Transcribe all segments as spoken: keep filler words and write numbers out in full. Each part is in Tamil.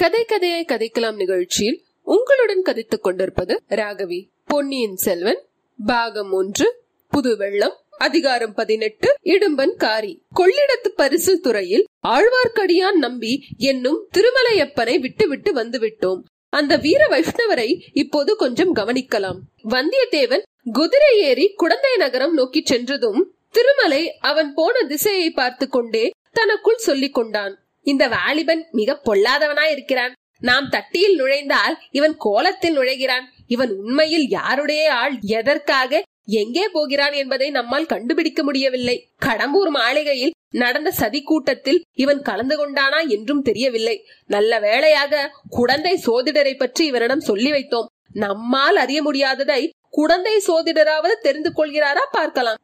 கதை கதையை கதைக்கலாம் நிகழ்ச்சியில் உங்களுடன் கதைத்துக் கொண்டிருப்பது ராகவி. பொன்னியின் செல்வன் பாகம் ஒன்று, புது வெள்ளம், அதிகாரம் பதினெட்டு, இடும்பன்காரி. கொள்ளிடத்து பரிசு துறையில் ஆழ்வார்க்கடியான் நம்பி என்னும் திருமலையப்பனை விட்டுவிட்டு வந்துவிட்டோம். அந்த வீர வைஷ்ணவரை இப்போது கொஞ்சம் கவனிக்கலாம். வந்தியத்தேவன் குதிரை ஏறி குடந்தை நகரம் நோக்கி சென்றதும் திருமலை அவன் போன திசையை பார்த்து கொண்டே தனக்குள் சொல்லிக் கொண்டான், இந்த வாலிபன் மிக பொல்லாதவனாய் இருக்கிறான். நாம் தட்டியில் நுழைந்தால் இவன் கோலத்தில் நுழைகிறான். இவன் உண்மையில் யாருடைய ஆள், எதற்காக எங்கே போகிறான் என்பதை நம்மால் கண்டுபிடிக்க முடியவில்லை. கடம்பூர் மாளிகையில் நடந்த சதி கூட்டத்தில் இவன் கலந்து கொண்டானா என்றும் தெரியவில்லை. நல்ல வேளையாக குடந்தை சோதிடரை பற்றி இவனிடம் சொல்லி வைத்தோம். நம்மால் அறிய முடியாததை குடந்தை சோதிடராவது தெரிந்து கொள்கிறாரா பார்க்கலாம்.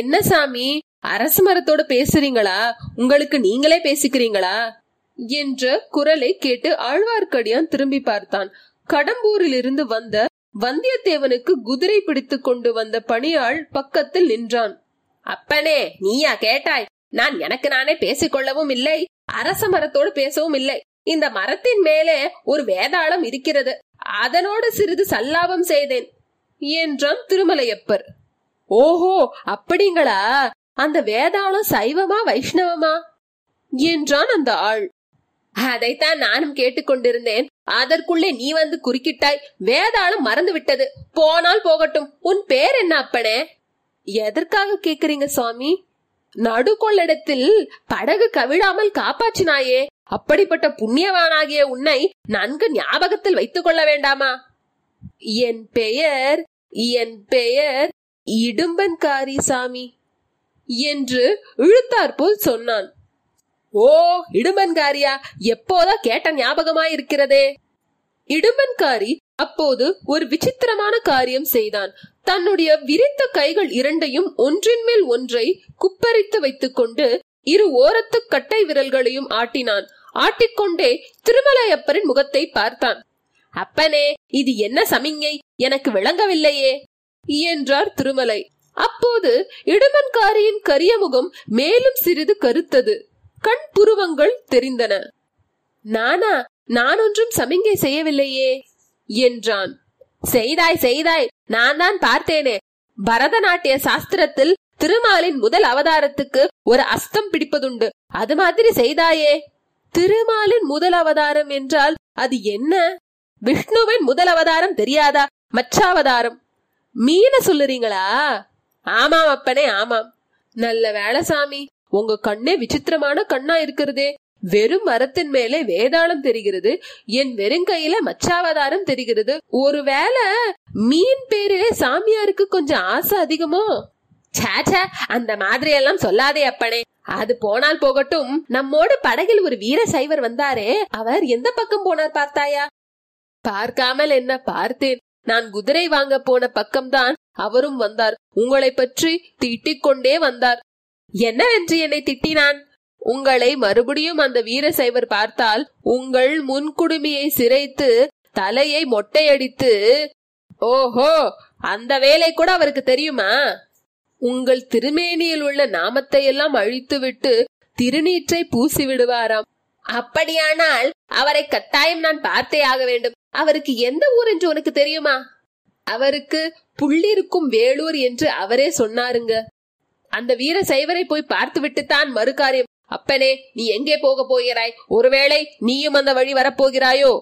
என்ன சாமி, அரச மரத்தோட பேசுறீங்களா, உங்களுக்கு நீங்களே பேசிக்கிறீங்களா என்ற குரலை கேட்டு ஆழ்வார்க்கடியான் திரும்பி பார்த்தான். கடம்பூரில் இருந்து வந்த வந்தியத்தேவனுக்கு குதிரை பிடித்து கொண்டு வந்த பணியாள் பக்கத்தில் நின்றான். அப்பனே, நீயா கேட்டாய்? நான் எனக்கு நானே பேசிக்கொள்ளவும் இல்லை, அரச மரத்தோடு பேசவும் இல்லை. இந்த மரத்தின் மேலே ஒரு வேதாளம் இருக்கிறது, அதனோடு சிறிது சல்லாபம் செய்தேன் என்றான் திருமலையப்பர். ஓஹோ, அப்படிங்களா? அந்த வேதாளம் சைவமா வைஷ்ணவமா என்றான் அந்த ஆள். அதைத்தான் நானும் கேட்டுக்கொண்டிருந்தேன், அதற்குள்ளே நீ வந்து குறுக்கிட்டாய். வேதாளம் மறந்து விட்டது, போனால் போகட்டும். உன் பேர் என்ன அப்பனே? எதற்காக கேக்குறீங்க சாமி? நடுக்கொள்ளிடத்தில் படகு கவிழாமல் காப்பாற்றினாயே, அப்படிப்பட்ட புண்ணியவானாகிய உன்னை நன்கு ஞாபகத்தில் வைத்துக் கொள்ள வேண்டாமா? என் பெயர் என் பெயர் இடும்பன்காரி சாமி என்று இழுத்தாற்போல் சொன்னான். ஓ, இடும்பன்காரியா? எப்போதா கேட்ட ஞாபகமாயிருக்கிறதே. இடும்பன்காரி அப்போது ஒரு விசித்திரமான காரியம் செய்தான். தன்னுடைய விரித்த கைகள் இரண்டையும் ஒன்றின் மேல் ஒன்றை குப்பரித்து வைத்துக் கொண்டு இரு ஓரத்து கட்டை விரல்களையும் ஆட்டினான். ஆட்டிக்கொண்டே திருமலையப்பரின் முகத்தை பார்த்தான். அப்பனே, இது என்ன சமிஞ்ஞை, எனக்கு விளங்கவில்லையே என்றார் திருமலை. அப்போது இடும்பன்காரியின் கரிய முகம் மேலும் சிறிது கருத்தது, கண் புருவங்கள் தெரிந்தன. நானா? நான் ஒன்றும் சமிங்கை செய்யவில்லையே என்றான். செய்தாய் செய்தாய், நான் தான் பார்த்தேனே. பரதநாட்டிய சாஸ்திரத்தில் திருமாலின் முதல் அவதாரத்துக்கு ஒரு அஸ்தம் பிடிப்பதுண்டு, அது மாதிரி செய்தாயே. திருமாலின் முதல் அவதாரம் என்றால் அது என்ன? விஷ்ணுவின் முதல் அவதாரம் தெரியாதா? மச்சாவதாரம். மீன சொல்லுறீங்களா? ஆமாம் அப்பனே, ஆமாம். நல்ல வேளசாமி, உங்க கண்ணே விசித்திரமான கண்ணா இருக்கிறதே. வெறும் மரத்தின் மேலே வேதாளம் தெரிகிறது, என் வெறுங்கையில மச்சாவதாரம் தெரிகிறது. ஒருவேளை மீன் பேரிலே சாமியாருக்கு கொஞ்சம் ஆசை அதிகமோ? சாச்சா, அந்த மாதிரி எல்லாம் சொல்லாதே அப்பனே, அது போனால் போகட்டும். நம்மோடு படகில் ஒரு வீர சைவர் வந்தாரே, அவர் எந்த பக்கம் போனார் பார்த்தாயா? பார்க்காமல் என்ன பார்த்தேன், நான் குதிரை வாங்க போன பக்கம்தான் அவரும் வந்தார். உங்களை பற்றி திட்டிக் கொண்டே வந்தார். என்னவென்று என்னை திட்டினான்? உங்களை மறுபடியும் அந்த வீர சைவர் பார்த்தால் உங்கள் முன்குடுமியை சிரைத்து தலையை மொட்டையடித்து... ஓஹோ, அந்த வேலை கூட அவருக்கு தெரியுமா? உங்கள் திருமேனியில் உள்ள நாமத்தை எல்லாம் அழித்துவிட்டு திருநீற்றை பூசி விடுவாராம். அப்படியானால் அவரை கட்டாயம் நான் பார்த்தே ஆக வேண்டும். அவருக்கு எந்த ஊர் என்று உனக்கு தெரியுமா? அவருக்கு புள்ளிருக்கும் வேலூர் என்று அவரே சொன்னாருங்க. அந்த வீர சைவரை போய் பார்த்து விட்டு தான் மறுகாரியம். அப்பனே, நீ எங்கே போக போகிறாய்? ஒருவேளை நீயும் அந்த வழி வரப்போகிறாயோ?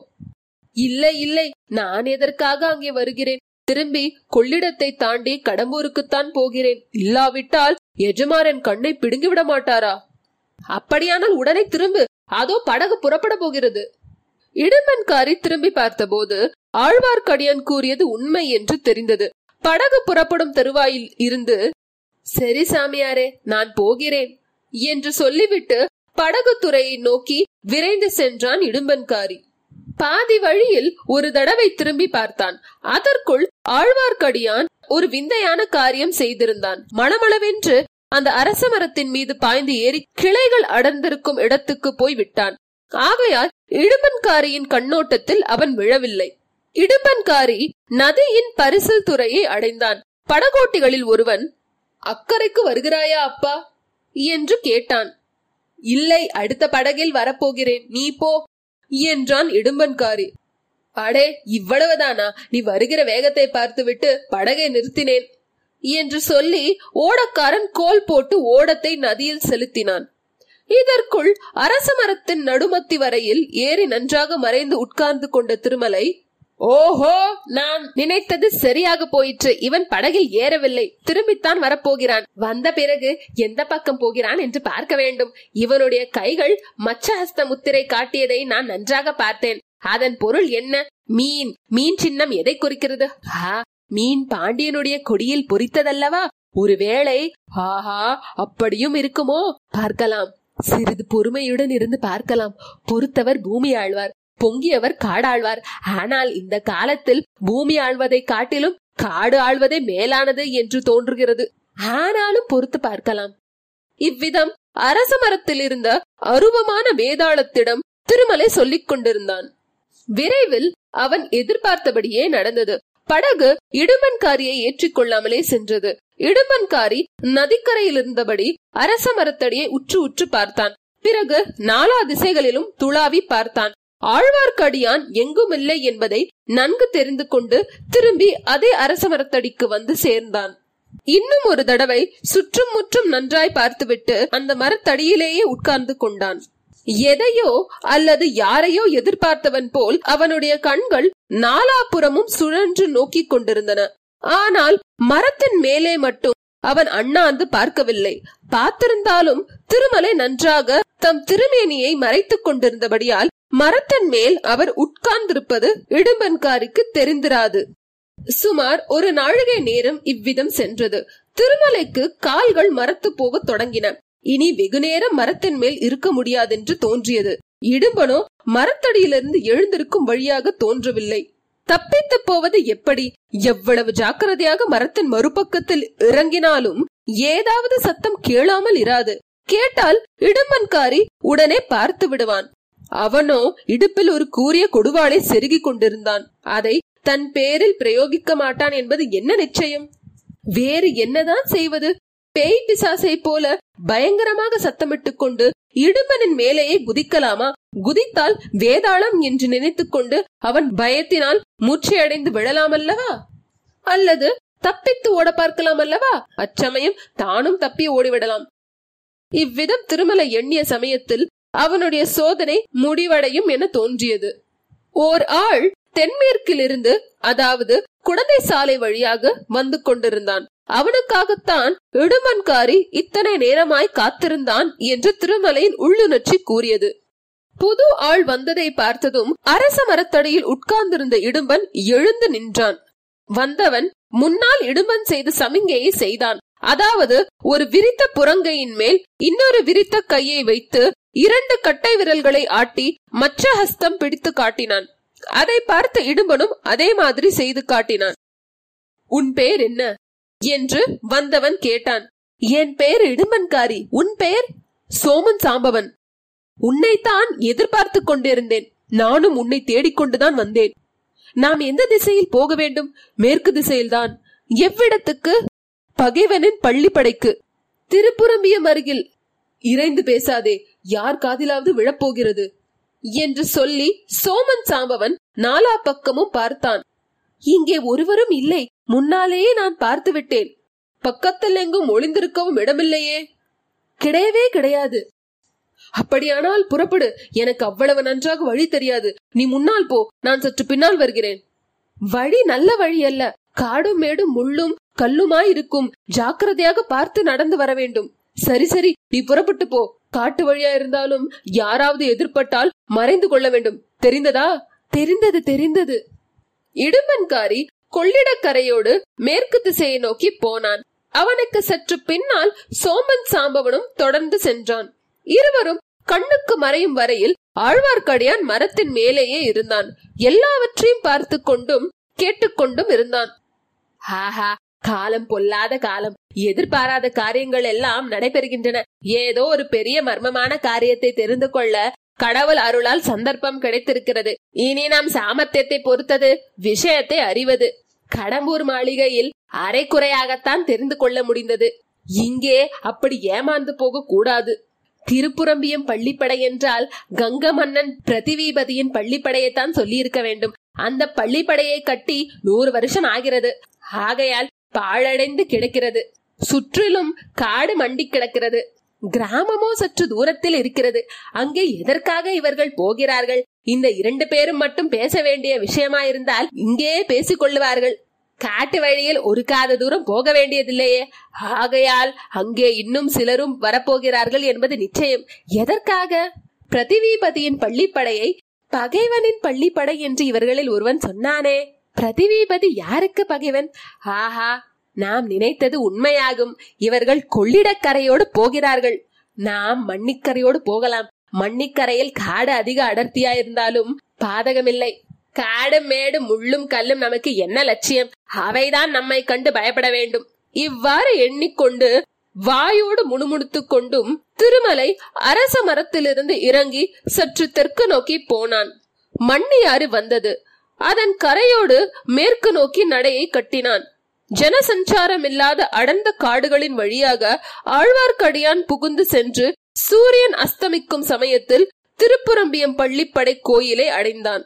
இல்லை இல்லை, நான் எதற்காக அங்கே வருகிறேன்? திரும்பி கொள்ளிடத்தை தாண்டி கடம்பூருக்குத்தான் போகிறேன். இல்லாவிட்டால் எஜமானன் கண்ணை பிடுங்கி விட மாட்டாரா? அப்படியானால் உடனே திரும்பு, அதோ படகு புறப்பட போகிறது. இடும்பன்காரி திரும்பி பார்த்த போது ஆழ்வார்க்கடியான் கூறியது உண்மை என்று தெரிந்தது. படகு புறப்படும் தருவாயில் இருந்து, சரி சாமியாரே, நான் போகிறேன் என்று சொல்லிவிட்டு படகு துறையை நோக்கி விரைந்து சென்றான் இடும்பன்காரி. பாதி வழியில் ஒரு தடவை திரும்பி பார்த்தான். அதற்குள் ஆழ்வார்க்கடியான் ஒரு விந்தையான காரியம் செய்திருந்தான். மணமளவென்று அந்த அரச மரத்தின் மீது பாய்ந்து ஏறி கிளைகள் அடர்ந்திருக்கும் இடத்துக்கு போய் விட்டான். ஆகையால் இடும்பன்காரியின் கண்ணோட்டத்தில் அவன் விழவில்லை. இடும்பன்காரி நதியின் பரிசல் துறையை அடைந்தான். படகோட்டிகளில் ஒருவன், அக்கறைக்கு வருகிறாயா அப்பா என்று கேட்டான். இல்லை, அடுத்த படகில் வரப்போகிறேன், நீ போ என்றான் இடும்பன்காரி. அடே, இவ்வளவுதானா? நீ வருகிற வேகத்தை பார்த்துவிட்டு படகை நிறுத்தினேன் என்று சொல்லி ஓடக்காரன் கோல் போட்டு ஓடத்தை நதியில் செலுத்தினான். இதற்குள் அரச மரத்தின் நடுமத்தி வரையில் ஏறி நன்றாக மறைந்து உட்கார்ந்து கொண்ட திருமலை, ஓஹோ, நான் நினைத்தது சரியாக போயிற்று. இவன் படகில் ஏறவில்லை, திரும்பித்தான் வரப்போகிறான். வந்த பிறகு எந்த பக்கம் போகிறான் என்று பார்க்க வேண்டும். இவனுடைய கைகள் மச்சஹஸ்த முத்திரை காட்டியதை நான் நன்றாக பார்த்தேன். அதன் பொருள் என்ன? மீன். மீன் சின்னம் எதை குறிக்கிறது? மீன் பாண்டியனுடைய கொடியில் பொறித்ததல்லவா? ஒருவேளை ஆஹா அப்படியும் இருக்குமோ? பார்க்கலாம், சிறிது பொறுமையுடன் இருந்து பார்க்கலாம். பொறுத்தவர் பூமி ஆழ்வார், பொங்கியவர் காடாழ்வார். ஆனால் இந்த காலத்தில் பூமி ஆழ்வதை காட்டிலும் காடு ஆழ்வதே மேலானது என்று தோன்றுகிறது. ஆனாலும் பொறுத்து பார்க்கலாம். இவ்விதம் அரச மரத்தில் இருந்த அருவமான வேதாளத்திடம் திருமலை சொல்லிக் கொண்டிருந்தான். விரைவில் அவன் எதிர்பார்த்தபடியே நடந்தது. படகு இடுமன்காரியை ஏற்றிக்கொள்ளாமலே சென்றது. இடுமன்காரி நதிக்கரையில் இருந்தபடி அரச மரத்தடியை உற்று உற்று பார்த்தான். பிறகு நாலா திசைகளிலும் துளாவி பார்த்தான். ஆழ்வார்க்கடியான் எங்குமில்லை என்பதை நன்கு தெரிந்து கொண்டு திரும்பி அதே அரச மரத்தடிக்கு வந்து சேர்ந்தான். இன்னும் ஒரு தடவை சுற்றும் முற்றும் நன்றாய் பார்த்துவிட்டு அந்த மரத்தடியிலேயே உட்கார்ந்து கொண்டான். எதையோ அல்லது யாரையோ எதிர்பார்த்தவன் போல் அவனுடைய கண்கள் நாலாபுறமும் சுழன்று நோக்கி கொண்டிருந்தன. ஆனால் மரத்தின் மேலே மட்டும் அவன் அண்ணாந்து பார்க்கவில்லை. பார்த்திருந்தாலும் திருமலை நன்றாக தம் திருமேனியை மறைத்துக் கொண்டிருந்தபடியால் மரத்தின் மேல் அவர் உட்கார்ந்திருப்பது இடும்பன்காரிக்கு தெரிந்திராது. சுமார் ஒரு நாழிகை நேரம் இவ்விதம் சென்றது. திருமலைக்கு கால்கள் மரத்து போக தொடங்கின. இனி வெகுநேரம் மரத்தின் மேல் இருக்க முடியாதென்று தோன்றியது. இடும்பனோ மரத்தடியிலிருந்து எழுந்திருக்கும் வழியாக தோன்றவில்லை. தப்பித்து போவது எப்படி? எவ்வளவு ஜாக்கிரதையாக மரத்தின் மறுபக்கத்தில் இறங்கினாலும் ஏதாவது சத்தம் கேளாமல் இராது. கேட்டால் இடும்பன்காரி உடனே பார்த்து விடுவான். அவனோ இடுப்பில் ஒரு கூரிய கொடுவாளை செருகி கொண்டிருந்தான். அதை தன் பேரில் பிரயோகிக்க மாட்டான் என்பது என்ன நிச்சயம்? வேறு என்னதான் செய்வது? பேய் பிசாசை போல பயங்கரமாக சத்தமிட்டுக் கொண்டு இடும்பனின் மேலேயே குதிக்கலாமா? குதித்தால் வேதாளம் என்று நினைத்துக் கொண்டு அவன் பயத்தினால் மூச்சையடைந்து விழலாம் அல்லவா? அல்லது தப்பித்து ஓட பார்க்கலாம் அல்லவா? அச்சமயம் தானும் தப்பி ஓடிவிடலாம். இவ்விதம் திருமலை எண்ணிய சமயத்தில் அவனுடைய சோதனை முடிவடையும் என தோன்றியது. ஓர் ஆள் தென்மேற்கிலிருந்து, அதாவது குடந்தை சாலை வழியாக வந்து கொண்டிருந்தான். அவனுக்காகத்தான் இடுமன்காரி இத்தனை நேரமாய் காத்திருந்தான் என்று திருமலையின் உள்ளுணர்ச்சி கூறியது. புது ஆள் வந்ததை பார்த்ததும் அரச மரத்தடியில் உட்கார்ந்திருந்த இடும்பன் எழுந்து நின்றான். வந்தவன் முன்னால் இடும்பன் செய்த சமிங்கையை செய்தான். அதாவது ஒரு விரித்த புறங்கையின் மேல் இன்னொரு விரித்த கையை வைத்து இரண்டு கட்டை விரல்களை ஆட்டி மச்ச ஹஸ்தம் பிடித்து காட்டினான். அதை பார்த்த இடும்பனும் அதே மாதிரி செய்து காட்டினான். உன் பெயர் என்ன என்று வந்தவன் கேட்டான். என் பெயர் இடும்பன்காரி. உன் பெயர்? சோமன் சாம்பவன். உன்னைத்தான் எதிர்பார்த்து கொண்டிருந்தேன். நானும் உன்னை தேடிக்கொண்டுதான் வந்தேன். நாம் எந்த திசையில் போக வேண்டும்? மேற்கு திசையில்தான். எவ்விடத்துக்கு? பகைவனின் பள்ளிப்படைக்கு, திருப்புரம்பியம் அருகில். இறைந்து பேசாதே, யார் காதிலாவது விழப்போகிறது என்று சொல்லி சோமன் சாம்பவன் நாலா பக்கமும் பார்த்தான். இங்கே ஒருவரும் இல்லை. முன்னாலேயே நான் பார்த்து விட்டேன். பக்கத்தில் எங்கும் ஒளிந்திருக்கவும் இடமில்லையே. கிடையவே கிடையாது. அப்படியானால் புறப்படு. எனக்கு அவ்வளவு நன்றாக வழி தெரியாது. நீ முன்னால் போ, நான் சற்று பின்னால் வருகிறேன். வழி நல்ல வழி அல்ல. காடும் மேடும் முள்ளும் கல்லுமாயிருக்கும். ஜாக்கிரதையாக பார்த்து நடந்து வர வேண்டும். சரி சரி, நீ புறப்பட்டு போ. காட்டு வழியா இருந்தாலும் யாராவது எதிர்பட்டால் மறைந்து கொள்ள வேண்டும். தெரிந்ததா? தெரிந்தது தெரிந்தது. இடும்பன்காரி கொள்ளிடக்கரையோடு மேற்கு திசையை நோக்கி போனான். அவனுக்கு சற்று பின்னால் சோமன் சாம்பவனும் தொடர்ந்து சென்றான். இருவரும் கண்ணுக்கு மறையும் வரையில் ஆழ்வார்க்கடியான் மரத்தின் மேலேயே இருந்தான். எல்லாவற்றையும் பார்த்து கொண்டும் கேட்டுக்கொண்டும் இருந்தான். ஆஹா, காலம் பொல்லாத காலம். எதிர்பாராத காரியங்கள் எல்லாம் நடைபெறுகின்றன. ஏதோ ஒரு பெரிய மர்மமான காரியத்தை தெரிந்து கொள்ள கடவுள் அருளால் சந்தர்ப்பம் கிடைத்திருக்கிறது. இனி நாம் சாமர்த்தியத்தை பொறுத்தது விஷயத்தை அறிவது. கடம்பூர் மாளிகையில் அரை குறையாகத்தான் தெரிந்து கொள்ள முடிந்தது. இங்கே அப்படி ஏமாந்து போக கூடாது. திருப்புரம்பியம் பள்ளிப்படை என்றால் கங்க மன்னன் பிரதிவிபதியின் பள்ளிப்படையைத்தான் சொல்லி இருக்க வேண்டும். அந்த பள்ளிப்படையை கட்டி நூறு வருஷம் ஆகிறது. ஆகையால் பாழடைந்து கிடக்கிறது. சுற்றிலும் காடு மண்டி கிடக்கிறது. கிராமமோ சற்று தூரத்தில் இருக்கிறது. அங்கே எதற்காக இவர்கள் போகிறார்கள்? இந்த இரண்டு பேரும் மட்டும் பேச வேண்டிய விஷயமாயிருந்தால் இங்கே பேசிக் கொள்ளுவார்கள். காட்டு வழியில் ஒரு காத தூரம் போக வேண்டியதில்லையே. ஆகையால் அங்கே இன்னும் சிலரும் வரப்போகிறார்கள் என்பது நிச்சயம். எதற்காக? பிரதிவிபதியின் பள்ளிப்படையை பகைவனின் பள்ளிப்படை என்று இவர்களில் ஒருவன் சொன்னானே. பிரதிவிபதி யாருக்கு பகைவன்? ஆஹா, நாம் நினைத்தது உண்மையாகும். இவர்கள் கொள்ளிடக்கரையோடு போகிறார்கள். நாம் மண்ணிக்கரையோடு போகலாம். மண்ணிக்கரையில் காடு அதிக அடர்த்தியா இருந்தாலும் பாதகமில்லை. காடும் மேடும் முள்ளும் கல்லும் நமக்கு என்ன லட்சியம்? அவைதான் நம்மை கண்டு பயப்பட வேண்டும். இவ்வாறு எண்ணிக்கொண்டு வாயோடு முணுமுணுத்துக் கொண்டும் திருமலை அரச மரத்திலிருந்து இறங்கி சற்று தெற்கு நோக்கி போனான். மண்ணியாறு வந்தது. அதன் கரையோடு மேற்கு நோக்கி நடையை கட்டினான். ஜனசஞ்சாரம் இல்லாத அடர்ந்த காடுகளின் வழியாக ஆழ்வார்க்கடியான் புகுந்து சென்று சூரியன் அஸ்தமிக்கும் சமயத்தில் திருப்புரம்பியம் பள்ளிப்படை கோயிலை அடைந்தான்.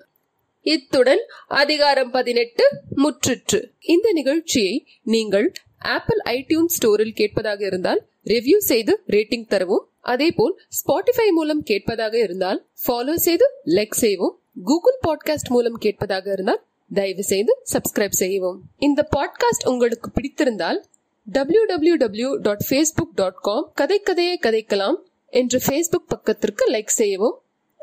இத்துடன் அதிகாரம் பதினெட்டு முற்றிற்று. இந்த நிகழ்ச்சியை நீங்கள் ஆப்பிள் ஐடியூன் ஸ்டோரில் கேட்பதாக இருந்தால் ரிவ்யூ செய்து ரேட்டிங் தரவும், அதே போல் ஸ்பாட்டிஃபை மூலம் கேட்பதாக இருந்தால் ஃபாலோ செய்து லைக் செய்வோம். கூகுள் பாட்காஸ்ட் மூலம் கேட்பதாக இருந்தால் தயவு செய்து சப்ஸ்கிரைப் செய்யவும். இந்த பாட்காஸ்ட் உங்களுக்கு பிடித்திருந்தால் W W W dot Facebook dot com கதை கதையை கதைக்கலாம் என்ற ஃபேஸ்புக் பக்கத்திற்கு லைக் செய்யவும்.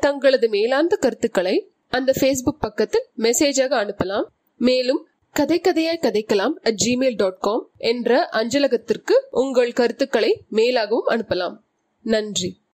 தங்களது மேலாந்த கருத்துக்களை அந்த ஃபேஸ்புக் பக்கத்தில் மெசேஜாக அனுப்பலாம். மேலும் கதை கதையாய் கதைக்கலாம் அட் ஜிமெயில் டாட் காம் என்ற அஞ்சலகத்திற்கு உங்கள் கருத்துக்களை மேலாகவும் அனுப்பலாம். நன்றி.